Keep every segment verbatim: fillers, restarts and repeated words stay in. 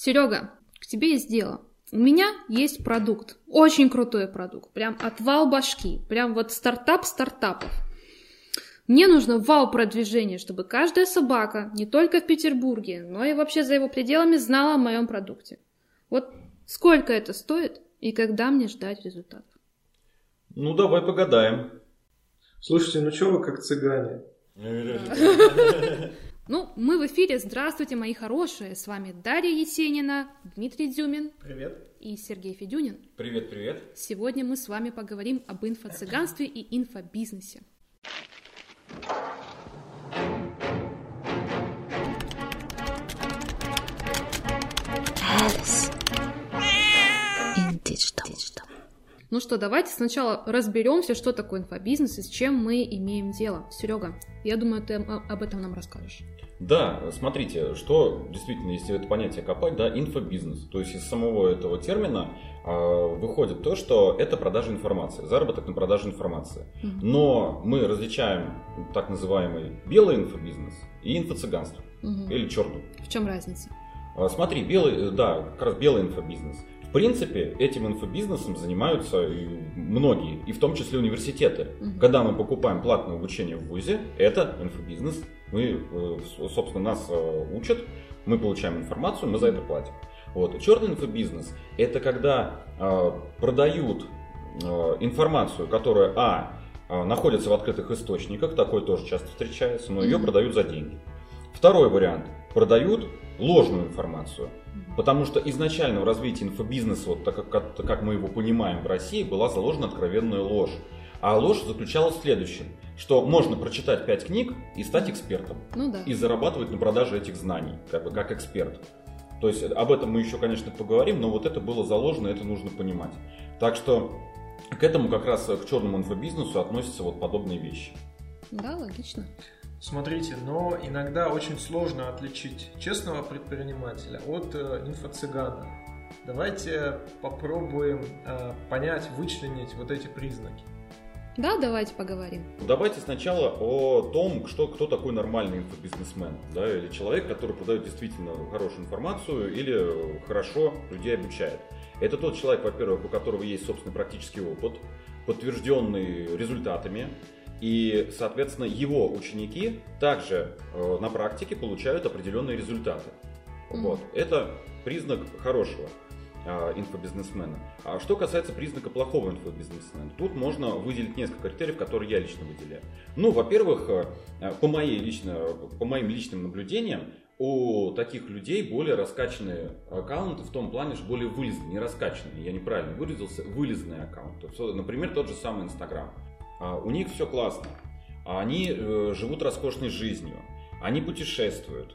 Серега, к тебе есть дело. У меня есть продукт, очень крутой продукт, прям отвал башки, прям вот стартап стартапов. Мне нужно вау-продвижение, чтобы каждая собака, не только в Петербурге, но и вообще за его пределами, знала о моем продукте. Вот сколько это стоит и когда мне ждать результатов? Ну, давай погадаем. Слушайте, ну что вы как цыгане? Ну, мы в эфире. Здравствуйте, мои хорошие. С вами Дарья Есенина, Дмитрий Дзюмин. Привет. И Сергей Федюнин. Привет, привет. Сегодня мы с вами поговорим об инфо-цыганстве и инфобизнесе. Ну что, давайте сначала разберемся, что такое инфобизнес и с чем мы имеем дело. Серега, я думаю, ты об этом нам расскажешь. Да, смотрите, что действительно, если это понятие копать, да, инфобизнес. То есть из самого этого термина э, выходит то, что это продажа информации, заработок на продаже информации. Угу. Но мы различаем так называемый белый инфобизнес и инфоцыганство, угу. или черду. В чем разница? Смотри, белый, да, как раз белый инфобизнес. В принципе, этим инфобизнесом занимаются многие, и в том числе университеты. Uh-huh. Когда мы покупаем платное обучение в ВУЗе, это инфобизнес. Мы, собственно, нас учат, мы получаем информацию, мы за это платим. Вот. Черный инфобизнес – это когда э, продают э, информацию, которая, а, находится в открытых источниках, такое тоже часто встречается, но uh-huh. ее продают за деньги. Второй вариант – продают ложную информацию. Потому что изначально в развитии инфобизнеса, вот так как, как мы его понимаем в России, была заложена откровенная ложь. А ложь заключалась в следующем, что можно прочитать пять книг и стать экспертом. Ну да. И зарабатывать на продаже этих знаний, как бы как эксперт. То есть об этом мы еще, конечно, поговорим, но вот это было заложено, это нужно понимать. Так что к этому как раз, к черному инфобизнесу относятся вот подобные вещи. Да, логично. Смотрите, но иногда очень сложно отличить честного предпринимателя от э, инфо-цыгана. Давайте попробуем э, понять, вычленить вот эти признаки. Да, давайте поговорим. Давайте сначала о том, что, кто такой нормальный инфобизнесмен, да, или человек, который продает действительно хорошую информацию или хорошо людей обучает. Это тот человек, во-первых, у которого есть собственный практический опыт, подтвержденный результатами. И, соответственно, его ученики также э, на практике получают определенные результаты. Mm-hmm. Вот. Это признак хорошего э, инфобизнесмена. А что касается признака плохого инфобизнесмена, тут можно выделить несколько критериев, которые я лично выделяю. Ну, во-первых, э, по, моей лично, по моим личным наблюдениям, у таких людей более раскачанные аккаунты, в том плане, что более вылизанные, не раскачанные, я неправильно выразился, вылизанные аккаунты. Например, тот же самый Инстаграм. У них все классно, они живут роскошной жизнью, они путешествуют.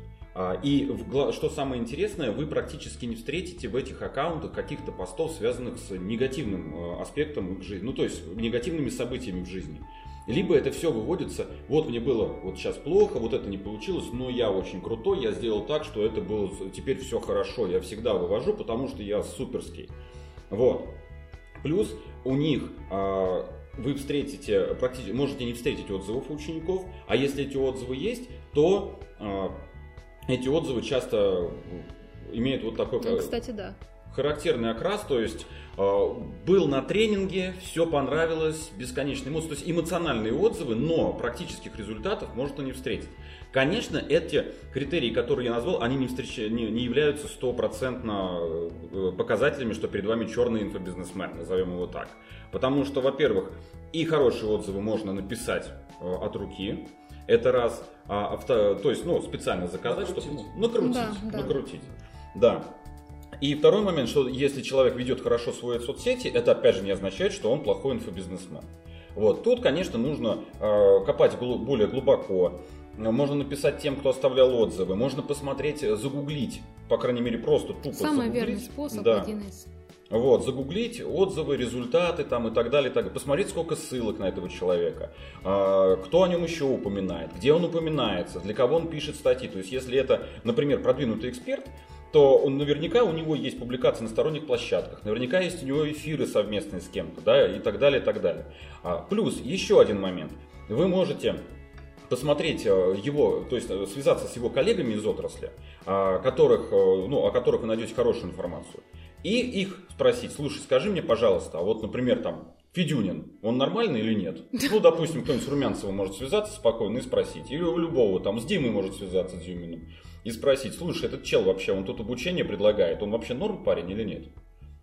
И что самое интересное, вы практически не встретите в этих аккаунтах каких-то постов, связанных с негативным аспектом их жизни, ну то есть негативными событиями в жизни. Либо это все выводится, вот мне было вот сейчас плохо, вот это не получилось, но я очень крутой, я сделал так, что это было теперь все хорошо, я всегда вывожу, потому что я суперский. Вот. Плюс у них... Вы встретите, практически, можете не встретить отзывов у учеников, а если эти отзывы есть, то э, эти отзывы часто имеют вот такой, ну, кстати, да. характерный окрас, то есть э, был на тренинге, все понравилось, бесконечные эмоции, то есть эмоциональные отзывы, но практических результатов можно не встретить. Конечно, эти критерии, которые я назвал, они не, встреч... не, не являются стопроцентно показателями, что перед вами черный инфобизнесмен, назовем его так. Потому что, во-первых, и хорошие отзывы можно написать э, от руки, это раз, а, авто... то есть ну, специально заказать, накрутить. чтобы накрутить, да, накрутить. Да. да. И второй момент, что если человек ведет хорошо свои соцсети, это опять же не означает, что он плохой инфобизнесмен. Вот. Тут, конечно, нужно э, копать гл- более глубоко. Можно написать тем, кто оставлял отзывы, можно посмотреть, загуглить, по крайней мере, просто тупо Самый загуглить. Самый верный способ, да. один из. Вот, загуглить отзывы, результаты там, и так далее, и так далее. Посмотреть, сколько ссылок на этого человека, кто о нем еще упоминает, где он упоминается, для кого он пишет статьи. То есть, если это, например, продвинутый эксперт, то он наверняка, у него есть публикации на сторонних площадках, наверняка есть у него эфиры совместные с кем-то, да, и так далее, и так далее. Плюс еще один момент. Вы можете посмотреть его, то есть связаться с его коллегами из отрасли, о которых, ну, о которых вы найдете хорошую информацию, и их спросить: слушай, скажи мне, пожалуйста, вот, например, там, Федюнин, он нормальный или нет? Ну, допустим, кто-нибудь с Румянцевым может связаться спокойно и спросить. Или у любого, там, с Димой может связаться, с Дзюминым, и спросить: слушай, этот чел вообще, он тут обучение предлагает, он вообще норм парень или нет?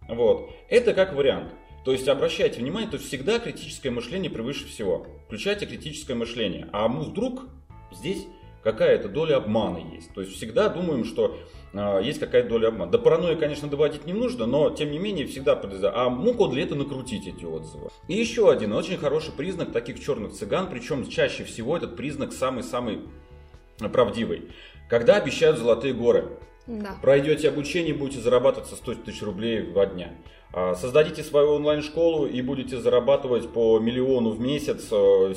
Вот. Это как вариант. То есть обращайте внимание, то всегда критическое мышление превыше всего. Включайте критическое мышление. А мы вдруг здесь какая-то доля обмана есть. То есть всегда думаем, что э, есть какая-то доля обмана. До паранойи, конечно, доводить не нужно, но тем не менее всегда подвязать. А мог он для этого накрутить эти отзывы? И еще один очень хороший признак таких черных цыган, причем чаще всего этот признак самый-самый правдивый. Когда обещают золотые горы. Да. Пройдете обучение, будете зарабатывать со сто тысяч рублей в день. Создадите свою онлайн-школу и будете зарабатывать по миллиону в месяц,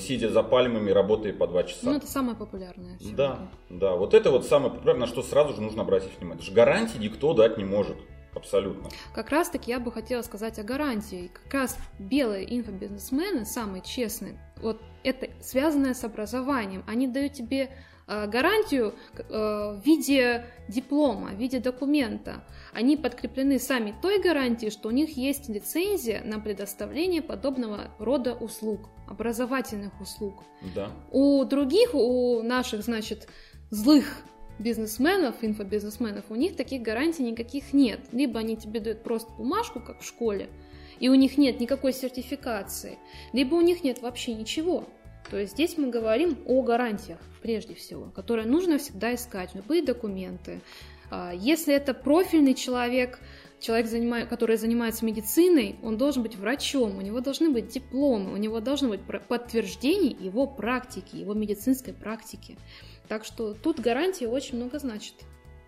сидя за пальмами, работая по два часа. Ну, это самое популярное. Да, да, вот это вот самое популярное, на что сразу же нужно обратить внимание. Потому что гарантии никто дать не может. Абсолютно. Как раз таки я бы хотела сказать о гарантии. Как раз белые инфобизнесмены, самые честные, вот это связанное с образованием. Они дают тебе э, гарантию э, в виде диплома, в виде документа. Они подкреплены сами той гарантией, что у них есть лицензия на предоставление подобного рода услуг, образовательных услуг. Да. У других, у наших, значит, злых бизнесменов, инфобизнесменов, у них таких гарантий никаких нет. Либо они тебе дают просто бумажку, как в школе, и у них нет никакой сертификации, либо у них нет вообще ничего. То есть здесь мы говорим о гарантиях, прежде всего, которые нужно всегда искать, любые документы. Если это профильный человек, человек, который занимается медициной, он должен быть врачом, у него должны быть дипломы, у него должно быть подтверждение его практики, его медицинской практики. Так что тут гарантия очень много значит.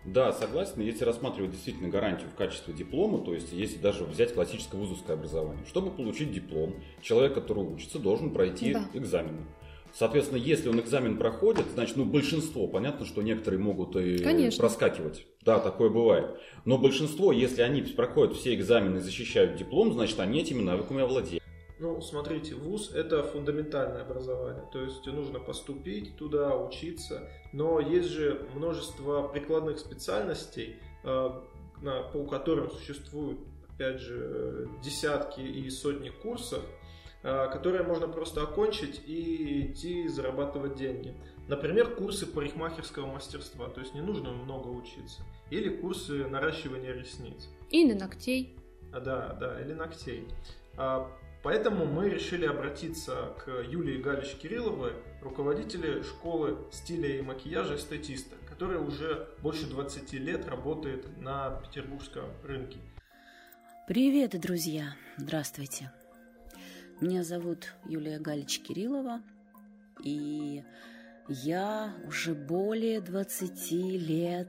Да, согласен. Если рассматривать действительно гарантию в качестве диплома, то есть если даже взять классическое вузовское образование, чтобы получить диплом, человек, который учится, должен пройти да. экзамены. Соответственно, если он экзамен проходит, значит, ну, большинство, понятно, что некоторые могут и Конечно. проскакивать. Да, такое бывает. Но большинство, если они проходят все экзамены и защищают диплом, значит, они этими навыками овладеют. Ну, смотрите, вуз – это фундаментальное образование, то есть нужно поступить туда, учиться, но есть же множество прикладных специальностей, по которым существуют, опять же, десятки и сотни курсов, которые можно просто окончить и идти зарабатывать деньги. Например, курсы парикмахерского мастерства, то есть не нужно много учиться, или курсы наращивания ресниц. Или ногтей. Да, да, или ногтей. Поэтому мы решили обратиться к Юлии Галич-Кирилловой, руководителю школы стиля и макияжа «Эстетиста», которая уже больше двадцати лет работает на петербургском рынке. Привет, друзья! Здравствуйте! Меня зовут Юлия Галич-Кириллова, и я уже более двадцати лет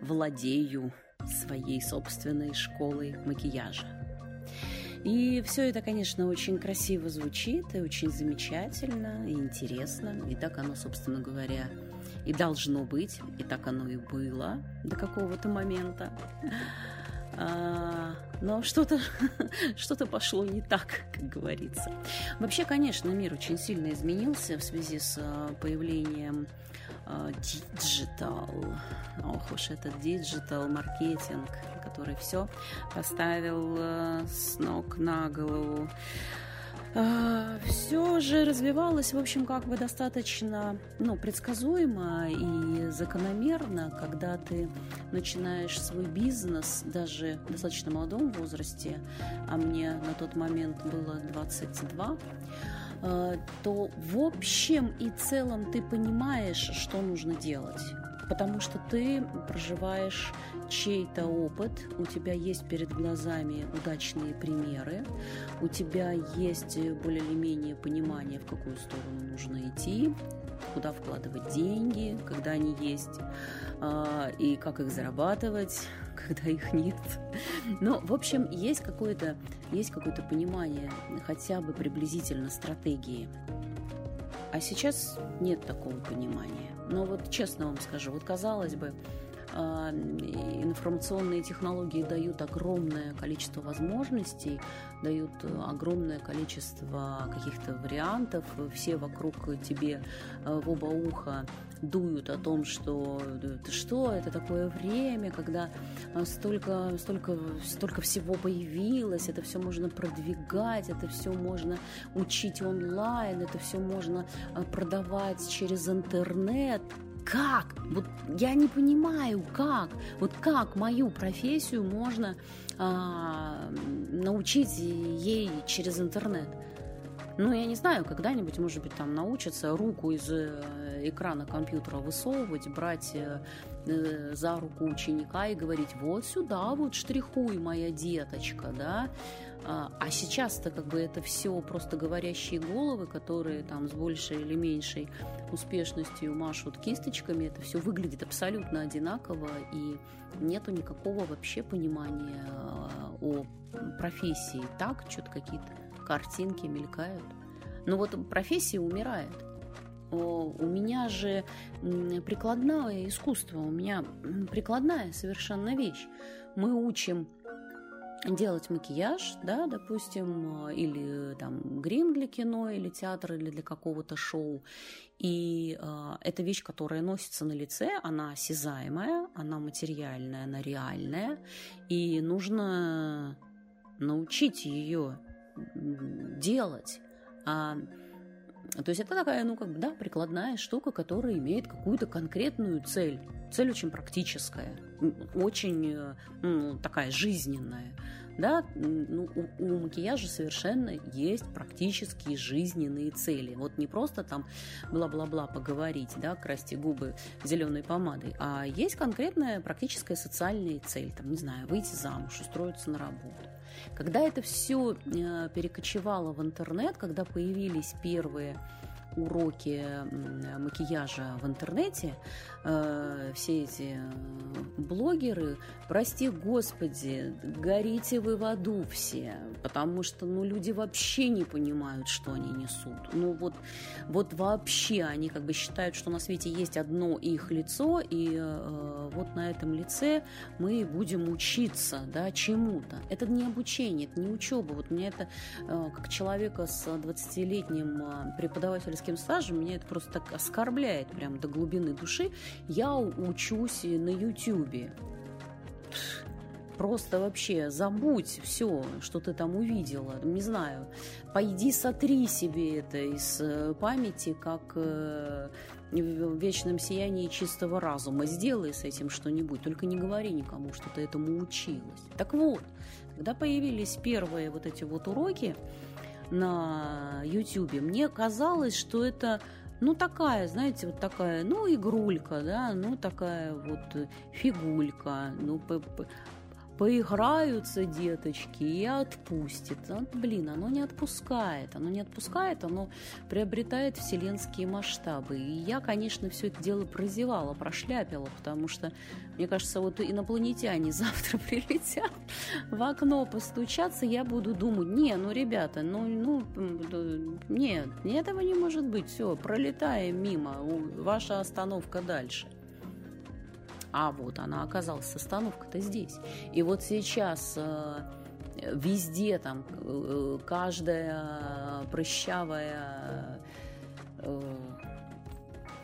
владею своей собственной школой макияжа. И все это, конечно, очень красиво звучит, и очень замечательно, и интересно. И так оно, собственно говоря, и должно быть, и так оно и было до какого-то момента. А, но что-то, что-то пошло не так, как говорится. Вообще, конечно, мир очень сильно изменился в связи с появлением digital. Ох уж этот digital маркетинг, который все поставил с ног на голову. Все же развивалось, в общем, как бы достаточно, ну, предсказуемо и закономерно, когда ты начинаешь свой бизнес даже в достаточно молодом возрасте, а мне на тот момент было двадцать два, то в общем и целом ты понимаешь, что нужно делать, потому что ты проживаешь чей-то опыт, у тебя есть перед глазами удачные примеры, у тебя есть более или менее понимание, в какую сторону нужно идти, куда вкладывать деньги, когда они есть, и как их зарабатывать, когда их нет. Но, в общем, есть какое-то, есть какое-то понимание хотя бы приблизительно стратегии. А сейчас нет такого понимания. Но вот честно вам скажу, вот казалось бы, Информационные технологии дают огромное количество возможностей, дают огромное количество каких-то вариантов. Все вокруг тебе в оба уха дуют о том, что что это такое время, когда столько, столько, столько всего появилось, это все можно продвигать, это все можно учить онлайн, это все можно продавать через интернет. Как? Вот я не понимаю, как? Вот как мою профессию можно а, научить ей через интернет? Ну, я не знаю, когда-нибудь, может быть, там научатся руку из экрана компьютера высовывать, брать за руку ученика и говорить: вот сюда вот штрихуй, моя деточка, да? А сейчас-то как бы это все просто говорящие головы, которые там с большей или меньшей успешностью машут кисточками. Это все выглядит абсолютно одинаково, и нету никакого вообще понимания о профессии. Так, что-то какие-то картинки мелькают. Но вот профессия умирает. У меня же прикладное искусство, у меня прикладная совершенно вещь. Мы учим делать макияж, да, допустим, или там грим для кино, или театр, или для какого-то шоу. И э, это вещь, которая носится на лице, она осязаемая, она материальная, она реальная. И нужно научить ее делать. А То есть это такая, ну, как бы, да, прикладная штука, которая имеет какую-то конкретную цель. Цель очень практическая, очень, ну, такая жизненная. Да? Ну, у, у макияжа совершенно есть практические жизненные цели. Вот не просто там бла-бла-бла поговорить, да, красьте губы зеленой помадой, а есть конкретная практическая социальная цель. Там, не знаю, выйти замуж, устроиться на работу. Когда это все перекочевало в интернет, когда появились первые уроки макияжа в интернете, все эти блогеры, прости господи, горите вы в аду все, потому что, ну, люди вообще не понимают, что они несут. Ну вот, вот вообще они как бы считают, что на свете есть одно их лицо, и э, вот на этом лице мы будем учиться, да, чему-то. Это не обучение, это не учеба. Вот меня это, э, как человека с двадцатилетним преподавательским стажем, меня это просто так оскорбляет прям до глубины души. Я учусь на Ютьюбе. Просто вообще забудь все, что ты там увидела. Не знаю, пойди сотри себе это из памяти, как в вечном сиянии чистого разума. Сделай с этим что-нибудь, только не говори никому, что ты этому училась. Так вот, когда появились первые вот эти вот уроки на Ютьюбе, мне казалось, что это, ну, такая, знаете, вот такая, ну, игрулька, да, ну, такая вот фигулька, ну, по- по- поиграются деточки и отпустит. А, блин, оно не отпускает, оно не отпускает, оно приобретает вселенские масштабы. И я, конечно, все это дело прозевала, прошляпила, потому что, мне кажется, вот инопланетяне завтра прилетят, в окно постучаться, я буду думать: не, ну, ребята, ну, ну, нет, этого не может быть, все, пролетаем мимо, ваша остановка дальше. А вот она оказалась, остановка-то здесь. И вот сейчас э, везде там э, каждая прыщавая э,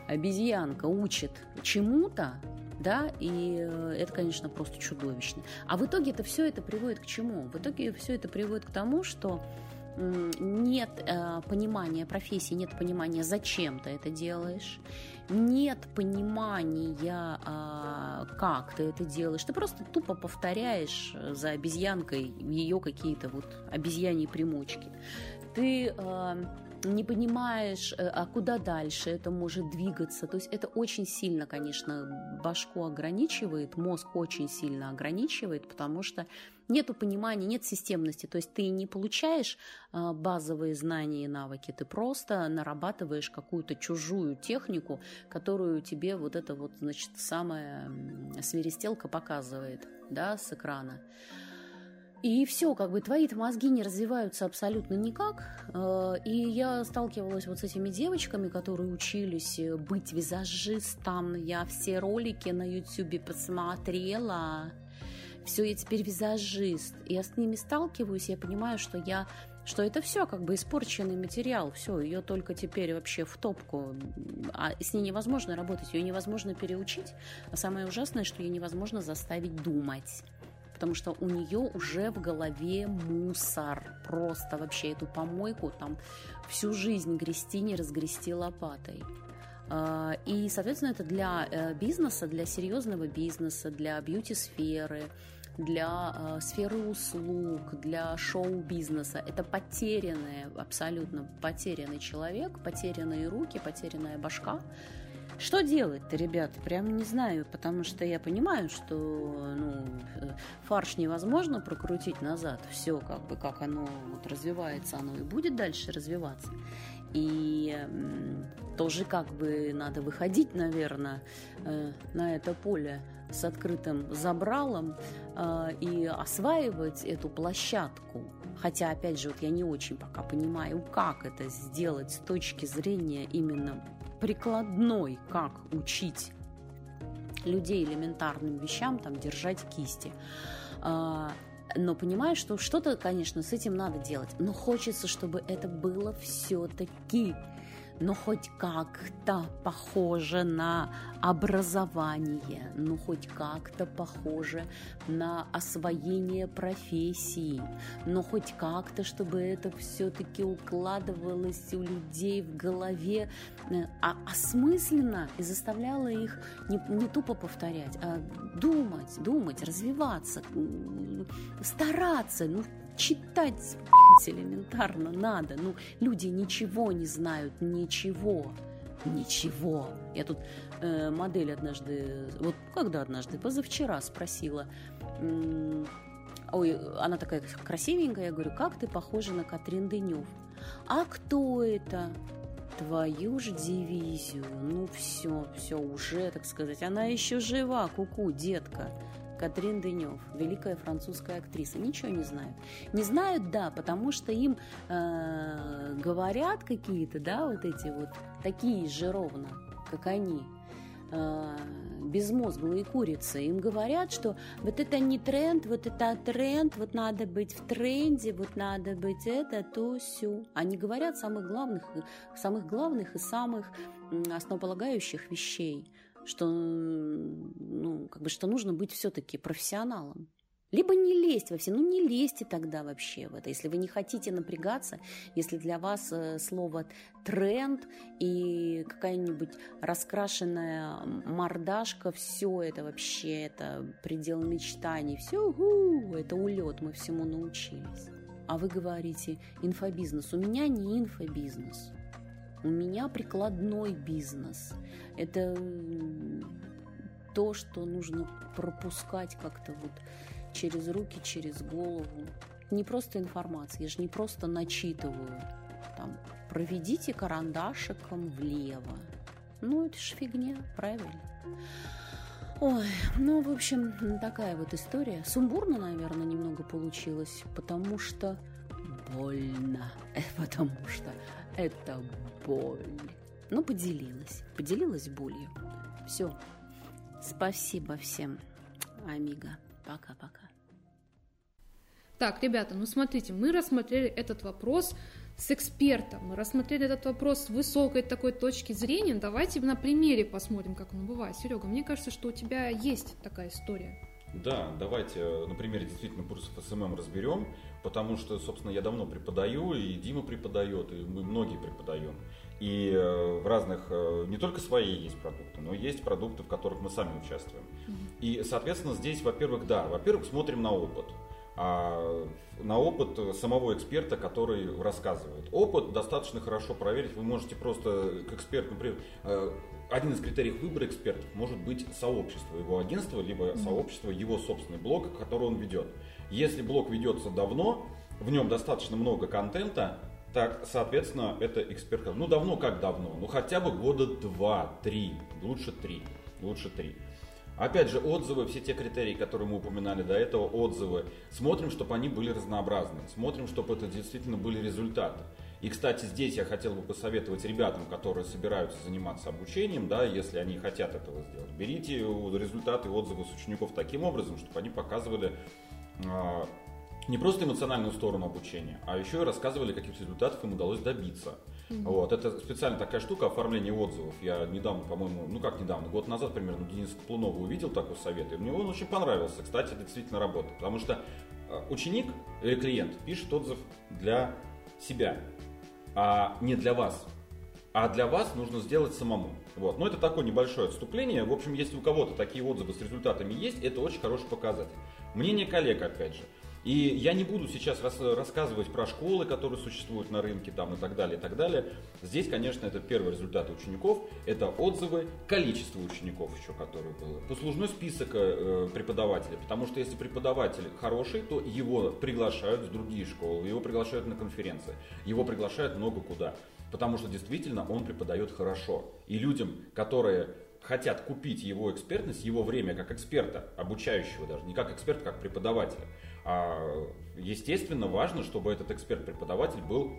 обезьянка учит чему-то, да, и это, конечно, просто чудовищно. А в итоге это все это приводит к чему? В итоге все это приводит к тому, что нет э, понимания профессии, нет понимания, зачем ты это делаешь, нет понимания, э, как ты это делаешь. Ты просто тупо повторяешь за обезьянкой ее какие-то вот обезьяньи примочки. Ты э, не понимаешь, э, а куда дальше это может двигаться. То есть это очень сильно, конечно, башку ограничивает, мозг очень сильно ограничивает, потому что нету понимания, нет системности. То есть ты не получаешь базовые знания и навыки, ты просто нарабатываешь какую-то чужую технику, которую тебе вот эта вот, значит, самая свиристелка показывает, да, с экрана. И все, как бы твои-то мозги не развиваются абсолютно никак. И я сталкивалась вот с этими девочками, которые учились быть визажистом. Я все ролики на Ютубе посмотрела. Все, я теперь визажист. И я с ними сталкиваюсь, я понимаю, что я... что это все как бы испорченный материал, все, ее только теперь вообще в топку, а с ней невозможно работать, ее невозможно переучить, а самое ужасное, что ее невозможно заставить думать, потому что у нее уже в голове мусор, просто вообще эту помойку там всю жизнь грести, не разгрести лопатой. И, соответственно, это для бизнеса, для серьезного бизнеса, для бьюти-сферы, для э, сферы услуг, для шоу-бизнеса. Это потерянный, абсолютно потерянный человек, потерянные руки, потерянная башка. Что делать-то, ребята? Прям не знаю, потому что я понимаю, что ну, фарш невозможно прокрутить назад. Все, как бы, как оно вот, развивается, оно и будет дальше развиваться. И м- тоже как бы надо выходить, наверное, э, на это поле с открытым забралом э, и осваивать эту площадку. Хотя, опять же, вот я не очень пока понимаю, как это сделать с точки зрения именно прикладной, как учить людей элементарным вещам, там, держать кисти. Э, но понимаю, что что-то, конечно, с этим надо делать. Но хочется, чтобы это было все-таки... ну, хоть как-то похоже на образование, ну, хоть как-то похоже на освоение профессии, ну, хоть как-то, чтобы это все-таки укладывалось у людей в голове а осмысленно и заставляло их не, не тупо повторять, а думать, думать, развиваться, стараться, ну, читать элементарно надо. Ну, люди ничего не знают, ничего, ничего. Я тут э, модель однажды, вот когда однажды, позавчера спросила. М- ой, она такая красивенькая, я говорю, как ты похожа на Катрин Денёв. А кто это? Твою ж дивизию. Ну, все, все, уже, так сказать. Она еще жива, ку-ку, детка. Катрин Денёв, великая французская актриса, ничего не знают. Не знают, да, потому что им э, говорят какие-то, да, вот эти вот, такие же ровно, как они, э, безмозглые курицы. Им говорят, что вот это не тренд, вот это тренд, вот надо быть в тренде, вот надо быть это, то, сё. Они говорят самых главных, самых главных и самых основополагающих вещей. Что, ну, как бы, что нужно быть все-таки профессионалом. Либо не лезть во все, ну не лезьте тогда вообще в это. Если вы не хотите напрягаться, если для вас слово «тренд» и какая-нибудь раскрашенная мордашка, все это вообще, это предел мечтаний, все, угу, это улет, мы всему научились. А вы говорите «инфобизнес». У меня не инфобизнес. У меня прикладной бизнес. Это то, что нужно пропускать как-то вот через руки, через голову. Не просто информация, я же не просто начитываю. Там, проведите карандашиком влево. Ну, это ж фигня, правильно? Ой, ну, в общем, такая вот история. Сумбурно, наверное, немного получилось, потому что больно. Потому что это боль. Ну, поделилась. Поделилась болью. Все. Спасибо всем, амиго. Пока-пока. Так, ребята, ну смотрите, мы рассмотрели этот вопрос с экспертом. Мы рассмотрели этот вопрос с высокой такой точки зрения. Давайте на примере посмотрим, как оно бывает. Серега, мне кажется, что у тебя есть такая история. Да, давайте на примере действительно курсов эс эм эм разберем, потому что, собственно, я давно преподаю, и Дима преподает, и мы многие преподаем. И в разных, не только свои есть продукты, но есть продукты, в которых мы сами участвуем. Mm-hmm. И, соответственно, здесь, во-первых, да, во-первых, смотрим на опыт. А на опыт самого эксперта, который рассказывает. Опыт достаточно хорошо проверить, вы можете просто к эксперту, например, один из критериев выбора экспертов может быть сообщество, его агентство, либо сообщество, его собственный блог, который он ведет. Если блог ведется давно, в нем достаточно много контента, так, соответственно, это эксперт. Ну, давно как давно, ну хотя бы года два-три, лучше три, лучше три. Опять же, отзывы, все те критерии, которые мы упоминали до этого, отзывы. Смотрим, чтобы они были разнообразны, смотрим, чтобы это действительно были результаты. И, кстати, здесь я хотел бы посоветовать ребятам, которые собираются заниматься обучением, да, если они хотят этого сделать, берите результаты, отзывы с учеников таким образом, чтобы они показывали э, не просто эмоциональную сторону обучения, а еще и рассказывали, каких результатов им удалось добиться. Mm-hmm. Вот, это специально такая штука оформления отзывов. Я недавно, по-моему, ну как недавно, год назад примерно Дениса Коплунова увидел такой совет, и мне он очень понравился. Кстати, это действительно работает, потому что ученик или клиент пишет отзыв для себя, а не для вас. А для вас нужно сделать самому. Вот. Но это такое небольшое отступление. В общем, если у кого-то такие отзывы с результатами есть, это очень хороший показатель. Мнение коллег, опять же. И я не буду сейчас рас- рассказывать про школы, которые существуют на рынке там, и так далее, и так далее. Здесь, конечно, это первые результаты учеников, это отзывы, количество учеников еще, которые было, послужной список э, преподавателя, потому что если преподаватель хороший, то его приглашают в другие школы, его приглашают на конференции, его приглашают много куда, потому что действительно он преподает хорошо. И людям, которые хотят купить его экспертность, его время как эксперта, обучающего даже, не как эксперта, как преподавателя. А, естественно, важно, чтобы этот эксперт-преподаватель был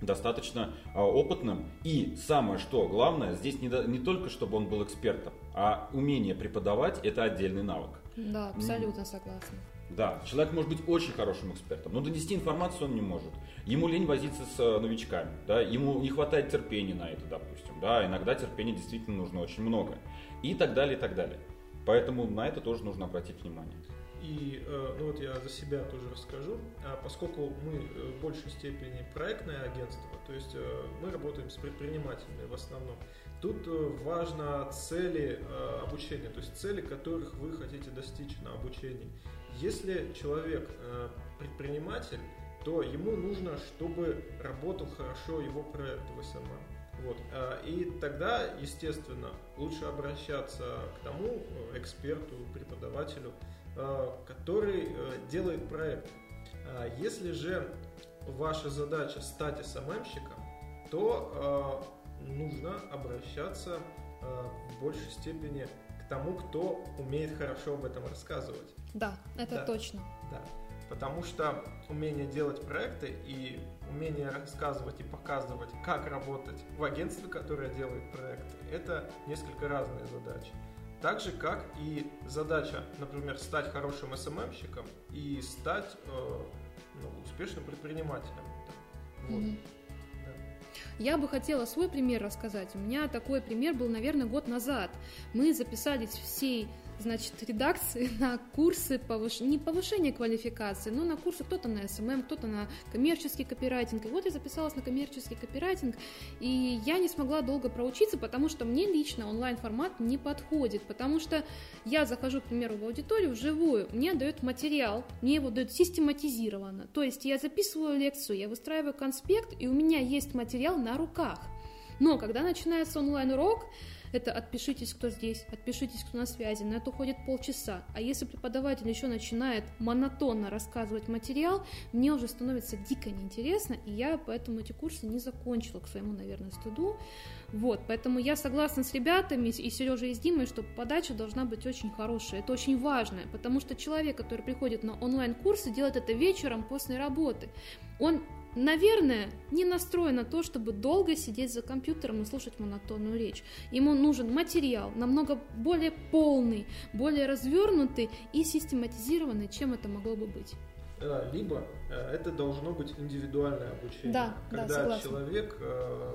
достаточно а, опытным. И самое что главное, здесь не, до, не только, чтобы он был экспертом, а умение преподавать – это отдельный навык. Да, абсолютно согласна. Да, человек может быть очень хорошим экспертом, но донести информацию он не может. Ему лень возиться с новичками, да, ему не хватает терпения на это, допустим, да, иногда терпения действительно нужно очень много, и так далее, и так далее. Поэтому на это тоже нужно обратить внимание. И ну вот я за себя тоже расскажу, поскольку мы в большей степени проектное агентство, то есть мы работаем с предпринимателями в основном. Тут важно цели обучения, то есть цели, которых вы хотите достичь на обучении. Если человек предприниматель, то ему нужно, чтобы работал хорошо его проект в эс эм эм. Вот. И тогда, естественно, лучше обращаться к тому эксперту, преподавателю, который делает проект. Если же ваша задача стать эс эм эм-щиком, то нужно обращаться в большей степени к тому, кто умеет хорошо об этом рассказывать. Да, это да. Точно. Да. Потому что умение делать проекты и умение рассказывать и показывать, как работать в агентстве, которое делает проекты, это несколько разные задачи. Так же, как и задача, например, стать хорошим эс эм эм-щиком и стать э, ну, успешным предпринимателем. Вот. Mm-hmm. Я бы хотела свой пример рассказать. У меня такой пример был, наверное, год назад. Мы записались всей, значит, редакции на курсы, повыш... не повышение квалификации, но на курсы, кто-то на эс эм эм, кто-то на коммерческий копирайтинг. И вот я записалась на коммерческий копирайтинг, и я не смогла долго проучиться, потому что мне лично онлайн-формат не подходит, потому что я захожу, к примеру, в аудиторию вживую, мне дают материал, мне его дают систематизированно, то есть я записываю лекцию, я выстраиваю конспект, и у меня есть материал на руках. Но когда начинается онлайн-урок, это отпишитесь, кто здесь, отпишитесь, кто на связи, на это уходит полчаса. А если преподаватель еще начинает монотонно рассказывать материал, мне уже становится дико неинтересно, и я поэтому эти курсы не закончила, к своему, наверное, стыду. Вот, поэтому я согласна с ребятами, и Сережей, и с Димой, что подача должна быть очень хорошая. Это очень важно, потому что человек, который приходит на онлайн-курсы, делает это вечером после работы. Он, наверное, не настроен на то, чтобы долго сидеть за компьютером и слушать монотонную речь. Ему нужен материал намного более полный, более развернутый и систематизированный, чем это могло бы быть. Либо это должно быть индивидуальное обучение, да, когда да, человек,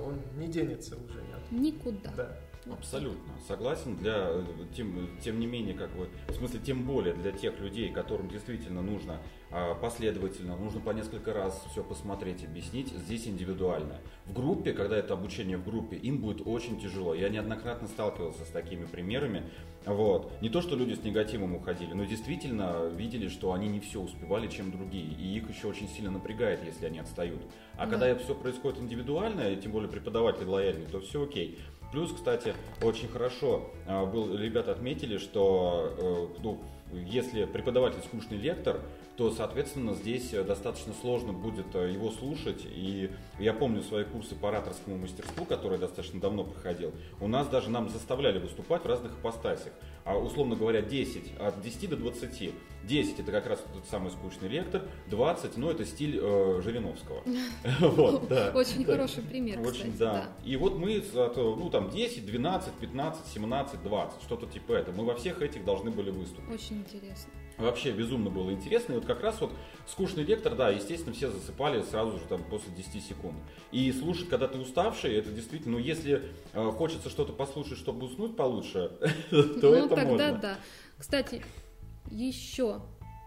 он не денется уже нет. Никуда. Да. Абсолютно согласен. Для, тем, тем не менее, как вы, в смысле, тем более для тех людей, которым действительно нужно а, последовательно, нужно по несколько раз все посмотреть, объяснить, здесь индивидуально. В группе, когда это обучение в группе, им будет очень тяжело. Я неоднократно сталкивался с такими примерами. Вот. Не то, что люди с негативом уходили, но действительно видели, что они не все успевали, чем другие. И их еще очень сильно напрягает, если они отстают. А да. Когда все происходит индивидуально, и тем более преподаватель лояльный, то все окей. Плюс, кстати, очень хорошо, был, ребята отметили, что ну, Если преподаватель скучный лектор, то, соответственно, здесь достаточно сложно будет его слушать. И я помню свои курсы по ораторскому мастерству, которые я достаточно давно проходил. У нас даже нам заставляли выступать в разных ипостасях. А, условно говоря, десять, от десяти до двадцати. десять – это как раз тот самый скучный лектор, двадцать – ну, это стиль э, Жириновского. Очень хороший пример, кстати. И вот мы, ну, там, десять, двенадцать, пятнадцать, семнадцать, двадцать, что-то типа этого. Мы во всех этих должны были выступить. Очень интересно. Вообще безумно было интересно. И вот как раз вот скучный лектор, да, естественно, все засыпали сразу же там после десяти секунд. И слушать, когда ты уставший, это действительно, ну, если э, хочется что-то послушать, чтобы уснуть получше, то ну, это тогда можно. Да. Кстати, еще,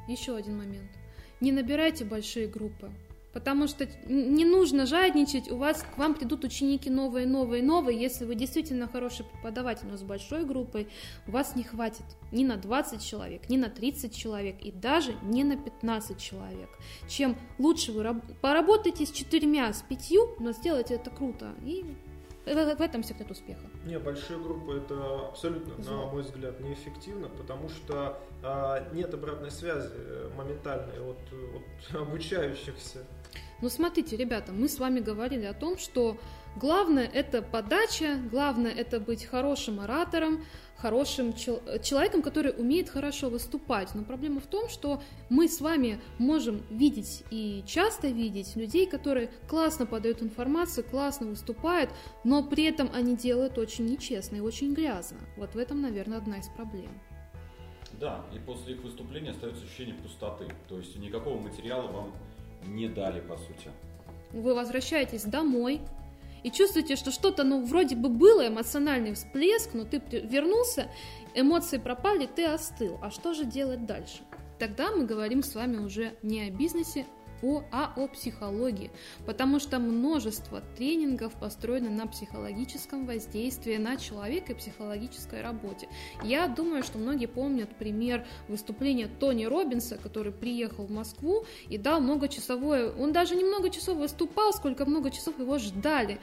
еще один момент. Не набирайте большие группы. Потому что не нужно жадничать, у вас к вам придут ученики новые, новые, новые. Если вы действительно хороший преподаватель, но с большой группой, у вас не хватит ни на двадцать человек, ни на тридцать человек и даже не на пятнадцать человек. Чем лучше вы раб- поработаете с четырьмя, с пятью, но сделайте это круто. И в этом секрет успеха. Не, большие группы это абсолютно, на мой взгляд, неэффективно, потому что э, нет обратной связи моментальной от, от обучающихся. Ну, смотрите, ребята, мы с вами говорили о том, что главное – это подача, главное – это быть хорошим оратором, хорошим чел- человеком, который умеет хорошо выступать. Но проблема в том, что мы с вами можем видеть и часто видеть людей, которые классно подают информацию, классно выступают, но при этом они делают очень нечестно и очень грязно. Вот в этом, наверное, одна из проблем. Да, и после их выступления остается ощущение пустоты, то есть никакого материала вам не дали, по сути. Вы возвращаетесь домой и чувствуете, что что-то, ну, вроде бы было, эмоциональный всплеск, но ты вернулся, эмоции пропали, ты остыл. А что же делать дальше? Тогда мы говорим с вами уже не о бизнесе, а о психологии, потому что множество тренингов построено на психологическом воздействии на человека и психологической работе. Я думаю, что многие помнят пример выступления Тони Роббинса, который приехал в Москву и дал многочасовое, он даже не много часов выступал, сколько много часов его ждали.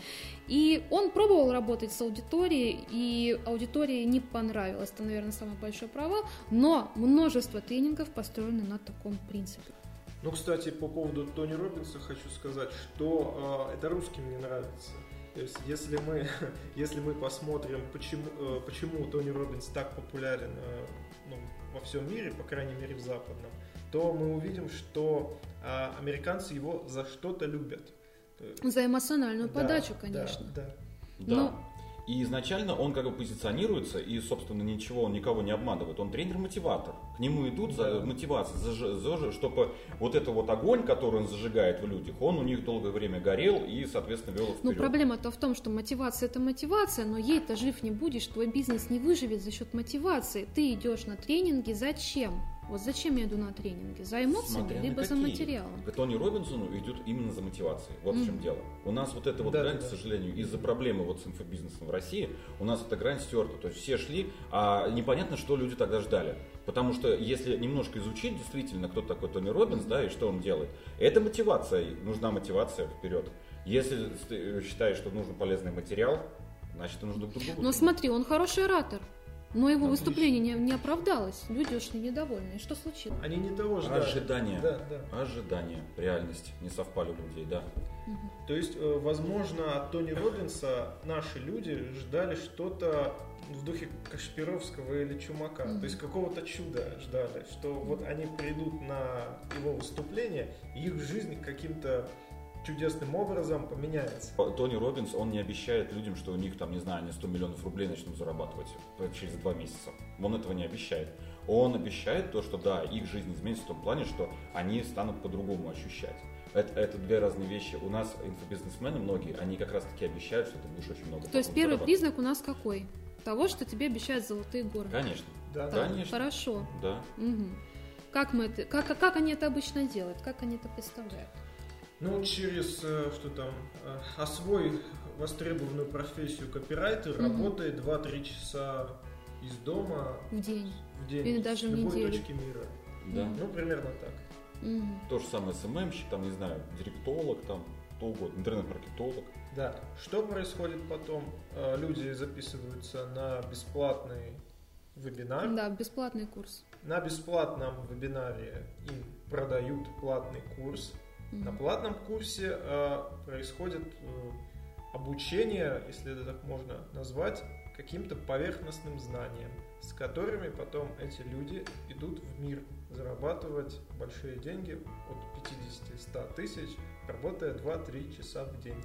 И он пробовал работать с аудиторией, и аудитории не понравилось, это, наверное, самый большой провал, но множество тренингов построено на таком принципе. Ну, кстати, по поводу Тони Роббинса хочу сказать, что э, это русским не нравится. То есть, если мы, если мы посмотрим, почему, э, почему Тони Роббинс так популярен э, ну, во всем мире, по крайней мере в западном, то мы увидим, что э, американцы его за что-то любят. За эмоциональную да, подачу, конечно. Да, да. Да. Но... И изначально он как бы позиционируется, и, собственно, ничего, он никого не обманывает. Он тренер-мотиватор. К нему идут за мотивацией, за, за, чтобы вот этот вот огонь, который он зажигает в людях, он у них долгое время горел и, соответственно, вел вперед. Ну, проблема-то в том, что мотивация – это мотивация, но ей-то жив не будешь, твой бизнес не выживет за счет мотивации. Ты идешь на тренинги зачем? Вот зачем я иду на тренинги? За эмоциями, смотря либо за материалом? К Тони Роббинсону идут именно за мотивацией. Вот mm. в чем дело. У нас вот эта вот да, грань, да, к сожалению, из-за проблемы вот с инфобизнесом в России, у нас эта грань стерта. То есть все шли, а непонятно, что люди тогда ждали. Потому что если немножко изучить действительно, кто такой Тони Роббинс, mm. да, и что он делает, это мотивация. Нужна мотивация вперед. Если ты считаешь, что нужен полезный материал, значит, нужно к другому. Но смотри, он хороший оратор. Но его Отлично. выступление не, не оправдалось. Люди ушли недовольны. Что случилось? Они не того ждали. Ожидания. Да, да. Ожидания. Реальность. Не совпали у людей, да. Угу. То есть, возможно, от Тони Роббинса наши люди ждали что-то в духе Кашпировского или Чумака. Угу. То есть, какого-то чуда ждали. Что угу. вот они придут на его выступление, и их жизнь каким-то чудесным образом поменяется. Тони Роббинс, он не обещает людям, что у них там, не знаю, они сто миллионов рублей начнут зарабатывать через два месяца. Он этого не обещает. Он обещает то, что да, их жизнь изменится в том плане, что они станут по-другому ощущать. Это, это две разные вещи. У нас инфобизнесмены многие, они как раз таки обещают, что ты будешь очень много. То есть первый признак у нас какой? Того, что тебе обещают золотые горы. Конечно. Да. Так, конечно. Хорошо. Да. Угу. Как мы это, как, как они это обычно делают? Как они это представляют? Ну, через, что там, освой востребованную профессию копирайтер, угу. работай два-три часа из дома в день, в день. Или даже в любой неделю. Точке мира. Да. Ну, примерно так. Угу. То же самое эс эм эм-щик, там, не знаю, директолог, там, кто угодно, интернет-маркетолог. Да. Что происходит потом? Люди записываются на бесплатный вебинар. Да, бесплатный курс. На бесплатном вебинаре им продают платный курс. Mm-hmm. На платном курсе э, происходит э, обучение, если это так можно назвать, каким-то поверхностным знаниям, с которыми потом эти люди идут в мир зарабатывать большие деньги от пятидесяти до ста тысяч, работая два-три часа в день.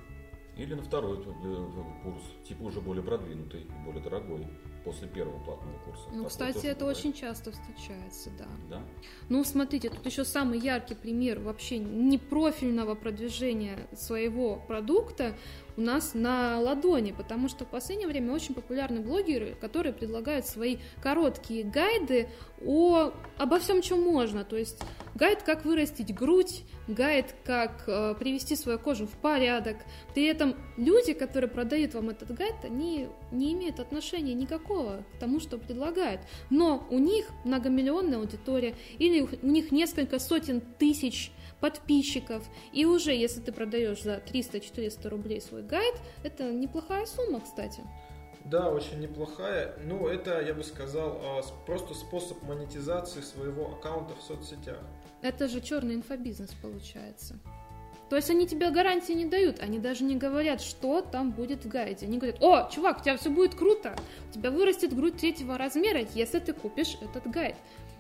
Или на второй курс, типа уже более продвинутый, более дорогой, после первого платного курса. Ну, так, кстати, это бывает. Очень часто встречается, да. да. Ну, смотрите, тут еще самый яркий пример вообще непрофильного продвижения своего продукта у нас на ладони, потому что в последнее время очень популярны блогеры, которые предлагают свои короткие гайды о, обо всем, чем можно. То есть гайд, как вырастить грудь, гайд, как э, привести свою кожу в порядок. При этом люди, которые продают вам этот гайд, они не имеют отношения никакого к тому, что предлагают. Но у них многомиллионная аудитория, или у них несколько сотен тысяч подписчиков, и уже если ты продаешь за триста-четыреста рублей свой гайд, это неплохая сумма, кстати. Да, очень неплохая, но это, я бы сказал, просто способ монетизации своего аккаунта в соцсетях. Это же черный инфобизнес получается. То есть они тебе гарантии не дают, они даже не говорят, что там будет в гайде. Они говорят: о, чувак, у тебя все будет круто, у тебя вырастет грудь третьего размера, если ты купишь этот гайд.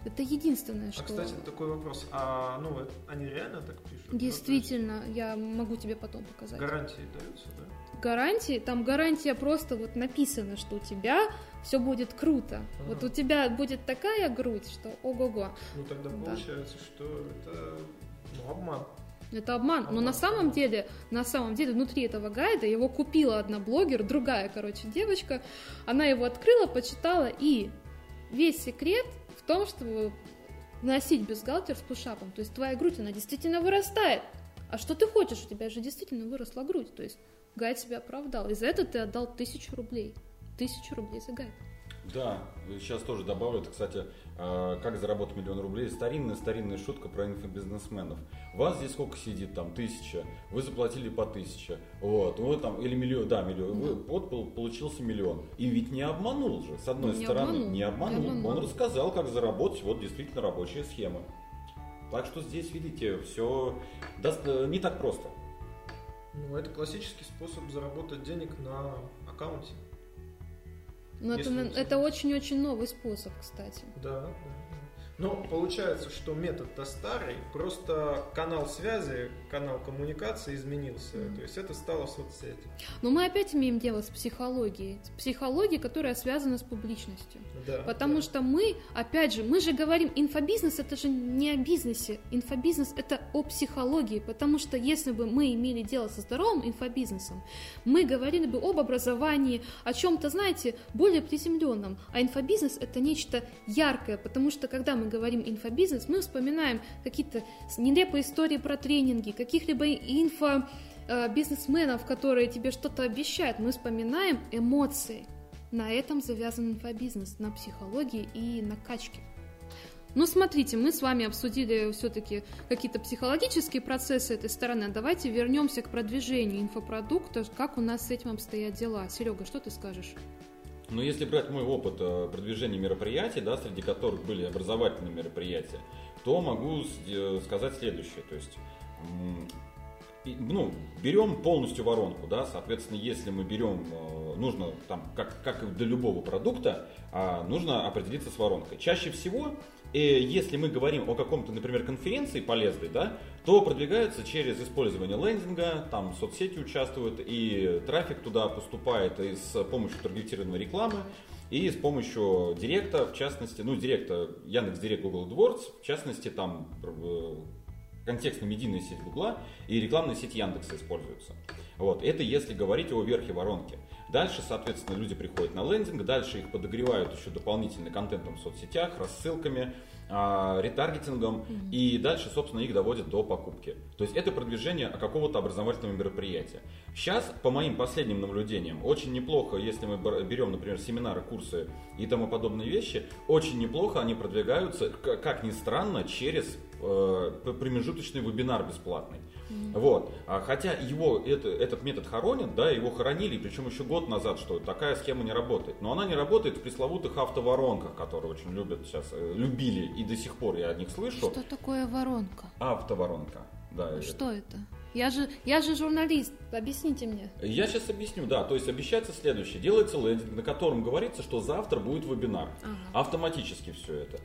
Это единственное, а, что... А, кстати, такой вопрос. А, ну, это, они реально так пишут? Действительно, да? Я могу тебе потом показать. Гарантии даются, да? Гарантии? Там гарантия просто вот написана, что у тебя все будет круто. А-а-а. Вот у тебя будет такая грудь, что ого-го. Ну, тогда да. Получается, что это ну, обман. Это обман. обман. Но на самом деле, на самом деле, внутри этого гайда его купила одна блогер, другая, короче, девочка. Она его открыла, почитала, и весь секрет... в том, чтобы носить бюстгальтер с пушапом. То есть твоя грудь, она действительно вырастает. А что ты хочешь? У тебя же действительно выросла грудь. То есть гайд себя оправдал. И за это ты отдал тысячу рублей. Тысячу рублей за гайд. Да, сейчас тоже добавлю. Это, кстати, как заработать миллион рублей. Старинная-старинная шутка про инфобизнесменов. Вас здесь сколько сидит? Там тысяча. Вы заплатили по тысяче. Вот. Вы там, или миллион. Да, миллион. Да. Вы, вот получился миллион. И ведь не обманул же. С одной не стороны, обманул. не обманул. обманул. Он рассказал, как заработать. Вот действительно рабочая схема. Так что здесь, видите, все не так просто. Ну, это классический способ заработать денег на аккаунте. Но это, это очень-очень новый способ, кстати. Да, да. Но получается, что метод-то старый, просто канал связи, канал коммуникации изменился. Mm-hmm. То есть это стало соцсеть. Но мы опять имеем дело с психологией. С психологией, которая связана с публичностью. Да, Потому да. что мы, опять же, мы же говорим, инфобизнес — это же не о бизнесе. Инфобизнес — это о психологии. Потому что если бы мы имели дело со здоровым инфобизнесом, мы говорили бы об образовании, о чем-то, знаете, более приземленном. А инфобизнес — это нечто яркое. Потому что когда мы говорим инфобизнес, мы вспоминаем какие-то нелепые истории про тренинги, каких-либо инфобизнесменов, которые тебе что-то обещают. Мы вспоминаем эмоции. На этом завязан инфобизнес, на психологии и на качке. Ну, смотрите, мы с вами обсудили все-таки какие-то психологические процессы этой стороны. Давайте вернемся к продвижению инфопродукта. Как у нас с этим обстоят дела? Серега, что ты скажешь? Но если брать мой опыт продвижения мероприятий, да, среди которых были образовательные мероприятия, то могу сказать следующее. То есть, ну, берем полностью воронку, да, соответственно, если мы берем, нужно, там, как, как и для любого продукта, нужно определиться с воронкой. Чаще всего, если мы говорим о каком-то, например, конференции полезной, да, то продвигаются через использование лендинга, там соцсети участвуют, и трафик туда поступает и с помощью таргетированной рекламы, и с помощью директа, в частности, ну, директа, Яндекс.Директ, Google AdWords, в частности, там контекстно-медийная сеть Гугла и рекламная сеть Яндекса используются. Вот. Это если говорить о верхе воронки. Дальше, соответственно, люди приходят на лендинг, дальше их подогревают еще дополнительно контентом в соцсетях, рассылками, ретаргетингом, mm-hmm. и дальше, собственно, их доводят до покупки. То есть это продвижение какого-то образовательного мероприятия. Сейчас, по моим последним наблюдениям, очень неплохо, если мы берем, например, семинары, курсы и тому подобные вещи, очень неплохо они продвигаются, как ни странно, через промежуточный вебинар бесплатный. Mm-hmm. Вот. Хотя его, это, этот метод хоронят, да, его хоронили, причем еще год назад, что такая схема не работает. Но она не работает в пресловутых автоворонках, которые очень любят сейчас, любили и до сих пор я о них слышу. Что такое воронка? Автоворонка. Да, что это? это? Я же, я же журналист, объясните мне. Я сейчас объясню, да, то есть обещается следующее. Делается лендинг, на котором говорится, что завтра будет вебинар. Ага. Автоматически все это.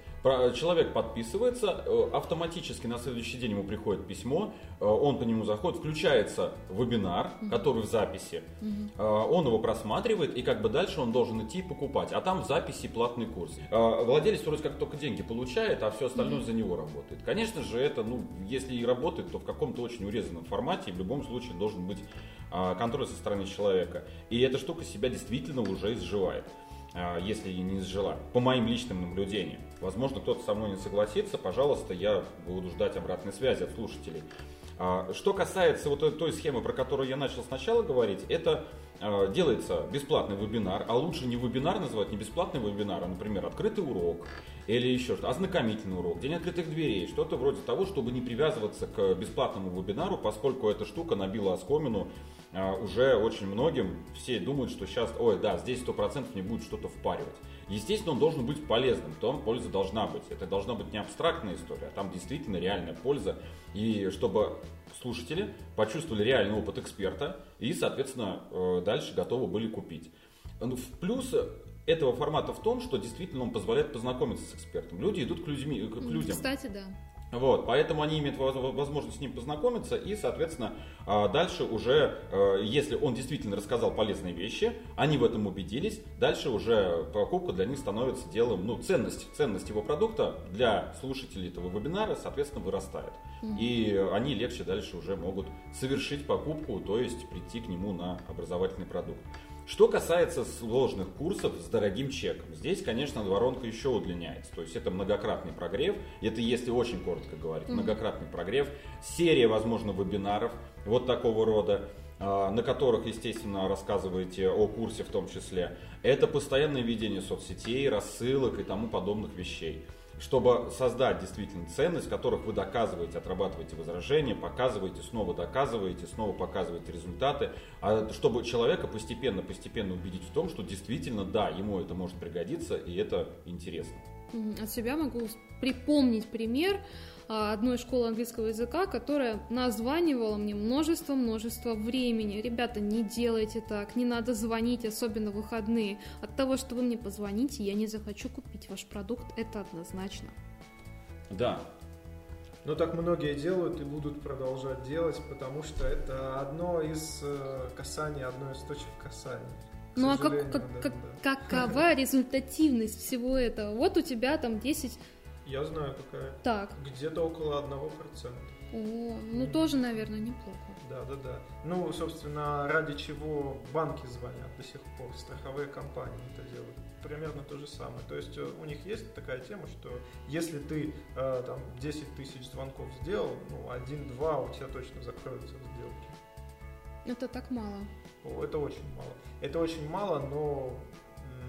Человек подписывается, автоматически на следующий день ему приходит письмо, он по нему заходит, включается вебинар, угу. который в записи, угу. он его просматривает, и как бы дальше он должен идти и покупать. А там в записи платный курс. Владелец вроде как только деньги получает, а все остальное угу. за него работает. Конечно же, это, ну, если и работает, то в каком-то очень урезанном формате. формате, и в любом случае должен быть а, контроль со стороны человека. И эта штука себя действительно уже изживает, а, если не изжила, по моим личным наблюдениям. Возможно, кто-то со мной не согласится, пожалуйста, я буду ждать обратной связи от слушателей. А, что касается вот той схемы, про которую я начал сначала говорить, это а, делается бесплатный вебинар, а лучше не вебинар называть, не бесплатный вебинар, а, например, открытый урок, или еще что-то, ознакомительный урок, день открытых дверей, что-то вроде того, чтобы не привязываться к бесплатному вебинару, поскольку эта штука набила оскомину а, уже очень многим. Все думают, что сейчас, ой, да, здесь сто процентов не будет что-то впаривать. Естественно, он должен быть полезным, то он, польза должна быть. Это должна быть не абстрактная история, а там действительно реальная польза. И чтобы слушатели почувствовали реальный опыт эксперта и, соответственно, дальше готовы были купить. Плюс этого формата в том, что действительно он позволяет познакомиться с экспертом. Люди идут к, людьми, к людям. Кстати, да. Вот, поэтому они имеют возможность с ним познакомиться и, соответственно, дальше уже, если он действительно рассказал полезные вещи, они в этом убедились, дальше уже покупка для них становится делом, ну, ценность, ценность его продукта для слушателей этого вебинара, соответственно, вырастает. Mm-hmm. И они легче дальше уже могут совершить покупку, то есть прийти к нему на образовательный продукт. Что касается сложных курсов с дорогим чеком, здесь, конечно, воронка еще удлиняется. То есть это многократный прогрев, это если очень коротко говорить, mm-hmm. многократный прогрев, серия, возможно, вебинаров вот такого рода, на которых, естественно, рассказываете о курсе в том числе. Это постоянное ведение соцсетей, рассылок и тому подобных вещей, чтобы создать действительно ценность, которых вы доказываете, отрабатываете возражения, показываете, снова доказываете, снова показываете результаты, чтобы человека постепенно-постепенно убедить в том, что действительно, да, ему это может пригодиться, и это интересно. От себя могу припомнить пример одной школы английского языка, которая названивала мне множество-множество времени. Ребята, не делайте так, не надо звонить, особенно в выходные. От того, что вы мне позвоните, я не захочу купить ваш продукт, это однозначно. Да. Но так многие делают и будут продолжать делать, потому что это одно из касаний, одно из точек касания. Ну а как, как, да, как, да. какова результативность всего этого? Вот у тебя там десять... Я знаю какая. Так. Где-то около одного процента. О, ну mm. тоже, наверное, неплохо. Да, да, да. Ну, собственно, ради чего банки звонят до сих пор, страховые компании это делают. Примерно то же самое. То есть у них есть такая тема, что если ты э, там десять тысяч звонков сделал, ну, один-два у тебя точно закроются сделки. Это так мало. Это очень мало. Это очень мало, но,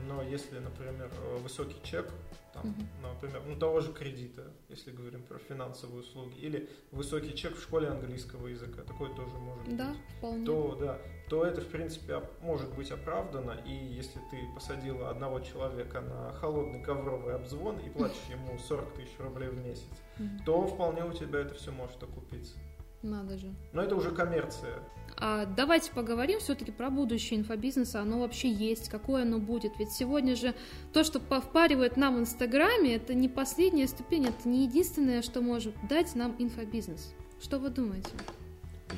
но если, например, высокий чек, там, uh-huh. например, ну, того же кредита, если говорим про финансовые услуги, или высокий чек в школе английского языка, такой тоже может да, быть, вполне. То, да, то это, в принципе, может быть оправдано. И если ты посадила одного человека на холодный ковровый обзвон и платишь uh-huh. ему сорок тысяч рублей в месяц, uh-huh. то вполне у тебя это все может окупиться. Надо же. Но это уже коммерция. А давайте поговорим все-таки про будущее инфобизнеса. Оно вообще есть, какое оно будет? Ведь сегодня же то, что впаривает нам в Инстаграме, это не последняя ступень, это не единственное, что может дать нам инфобизнес. Что вы думаете?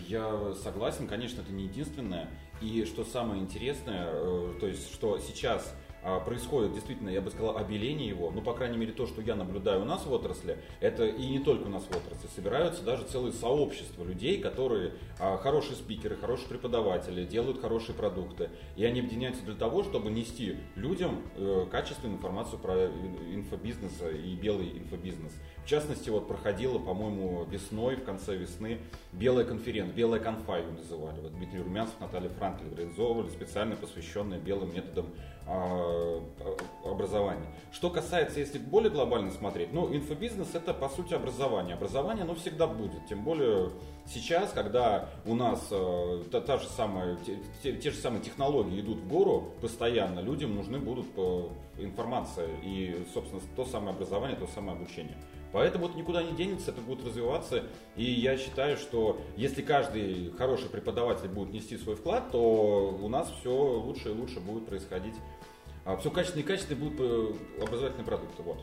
Я согласен, конечно, это не единственное. И что самое интересное, то есть, что сейчас происходит действительно, я бы сказал, обеление его, ну, по крайней мере, то, что я наблюдаю у нас в отрасли, это и не только у нас в отрасли, собираются даже целые сообщества людей, которые а, хорошие спикеры, хорошие преподаватели, делают хорошие продукты, и они объединяются для того, чтобы нести людям э, качественную информацию про инфобизнес и белый инфобизнес. В частности, вот проходила, по-моему, весной, в конце весны, белая конференция, белая конфа ее называли, вот Дмитрий Румянцев, Наталья Франклин организовывали, специально посвященная белым методам а, образования. Что касается, если более глобально смотреть, ну, инфобизнес — это, по сути, образование. Образование, оно всегда будет. Тем более сейчас, когда у нас э, та, та же самая, те, те, те же самые технологии идут в гору постоянно, людям нужны будут э, информация и, собственно, то самое образование, то самое обучение. Поэтому это никуда не денется, это будет развиваться. И я считаю, что если каждый хороший преподаватель будет нести свой вклад, то у нас все лучше и лучше будет происходить. Все качественные и качественные будут образовательные продукты. Вот.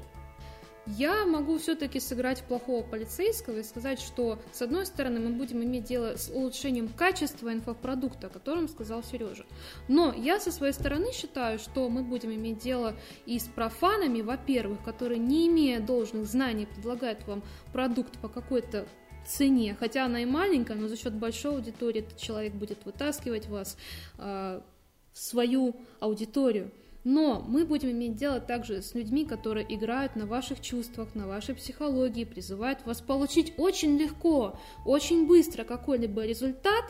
Я могу все-таки сыграть плохого полицейского и сказать, что, с одной стороны, мы будем иметь дело с улучшением качества инфопродукта, о котором сказал Сережа. Но я со своей стороны считаю, что мы будем иметь дело и с профанами, во-первых, которые, не имея должных знаний, предлагают вам продукт по какой-то цене, хотя она и маленькая, но за счет большой аудитории этот человек будет вытаскивать вас э, в свою аудиторию. Но мы будем иметь дело также с людьми, которые играют на ваших чувствах, на вашей психологии, призывают вас получить очень легко, очень быстро какой-либо результат,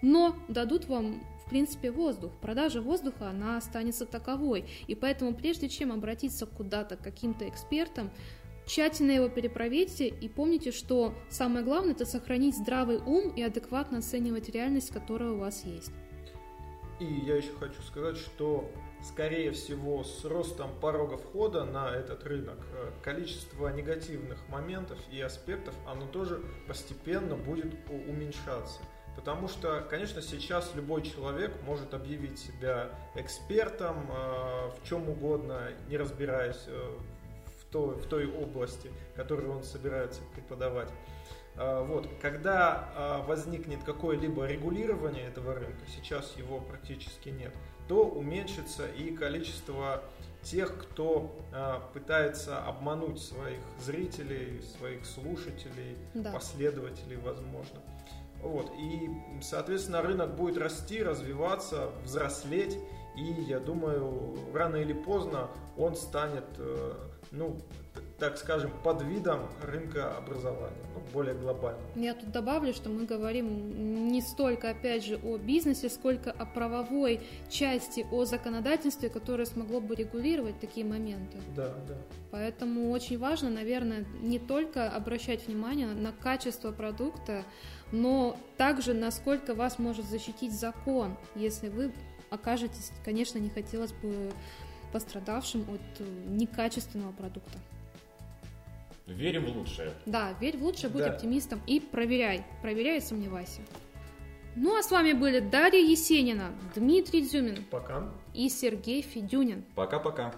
но дадут вам, в принципе, воздух. Продажа воздуха, она останется таковой. И поэтому, прежде чем обратиться куда-то к каким-то экспертам, тщательно его перепроверьте и помните, что самое главное – это сохранить здравый ум и адекватно оценивать реальность, которая у вас есть. И я еще хочу сказать, что, скорее всего, с ростом порога входа на этот рынок количество негативных моментов и аспектов, оно тоже постепенно будет уменьшаться. Потому что, конечно, сейчас любой человек может объявить себя экспертом в чем угодно, не разбираясь в той, в той области, которую он собирается преподавать. Вот. Когда возникнет какое-либо регулирование этого рынка, сейчас его практически нет, то уменьшится и количество тех, кто пытается обмануть своих зрителей, своих слушателей, да. последователей, возможно. Вот. И, соответственно, рынок будет расти, развиваться, взрослеть, и, я думаю, рано или поздно он станет, ну, так скажем, под видом рынка образования, но более глобально. Я тут добавлю, что мы говорим не столько, опять же, о бизнесе, сколько о правовой части, о законодательстве, которое смогло бы регулировать такие моменты. Да, да. Поэтому очень важно, наверное, не только обращать внимание на качество продукта, но также, насколько вас может защитить закон, если вы окажетесь, конечно, не хотелось бы пострадавшим от некачественного продукта. Верим в лучшее. Да, верь в лучшее, будь да. оптимистом и проверяй. Проверяй и сомневайся. Ну, а с вами были Дарья Есенина, Дмитрий Дзюмин. Пока. И Сергей Федюнин. Пока-пока.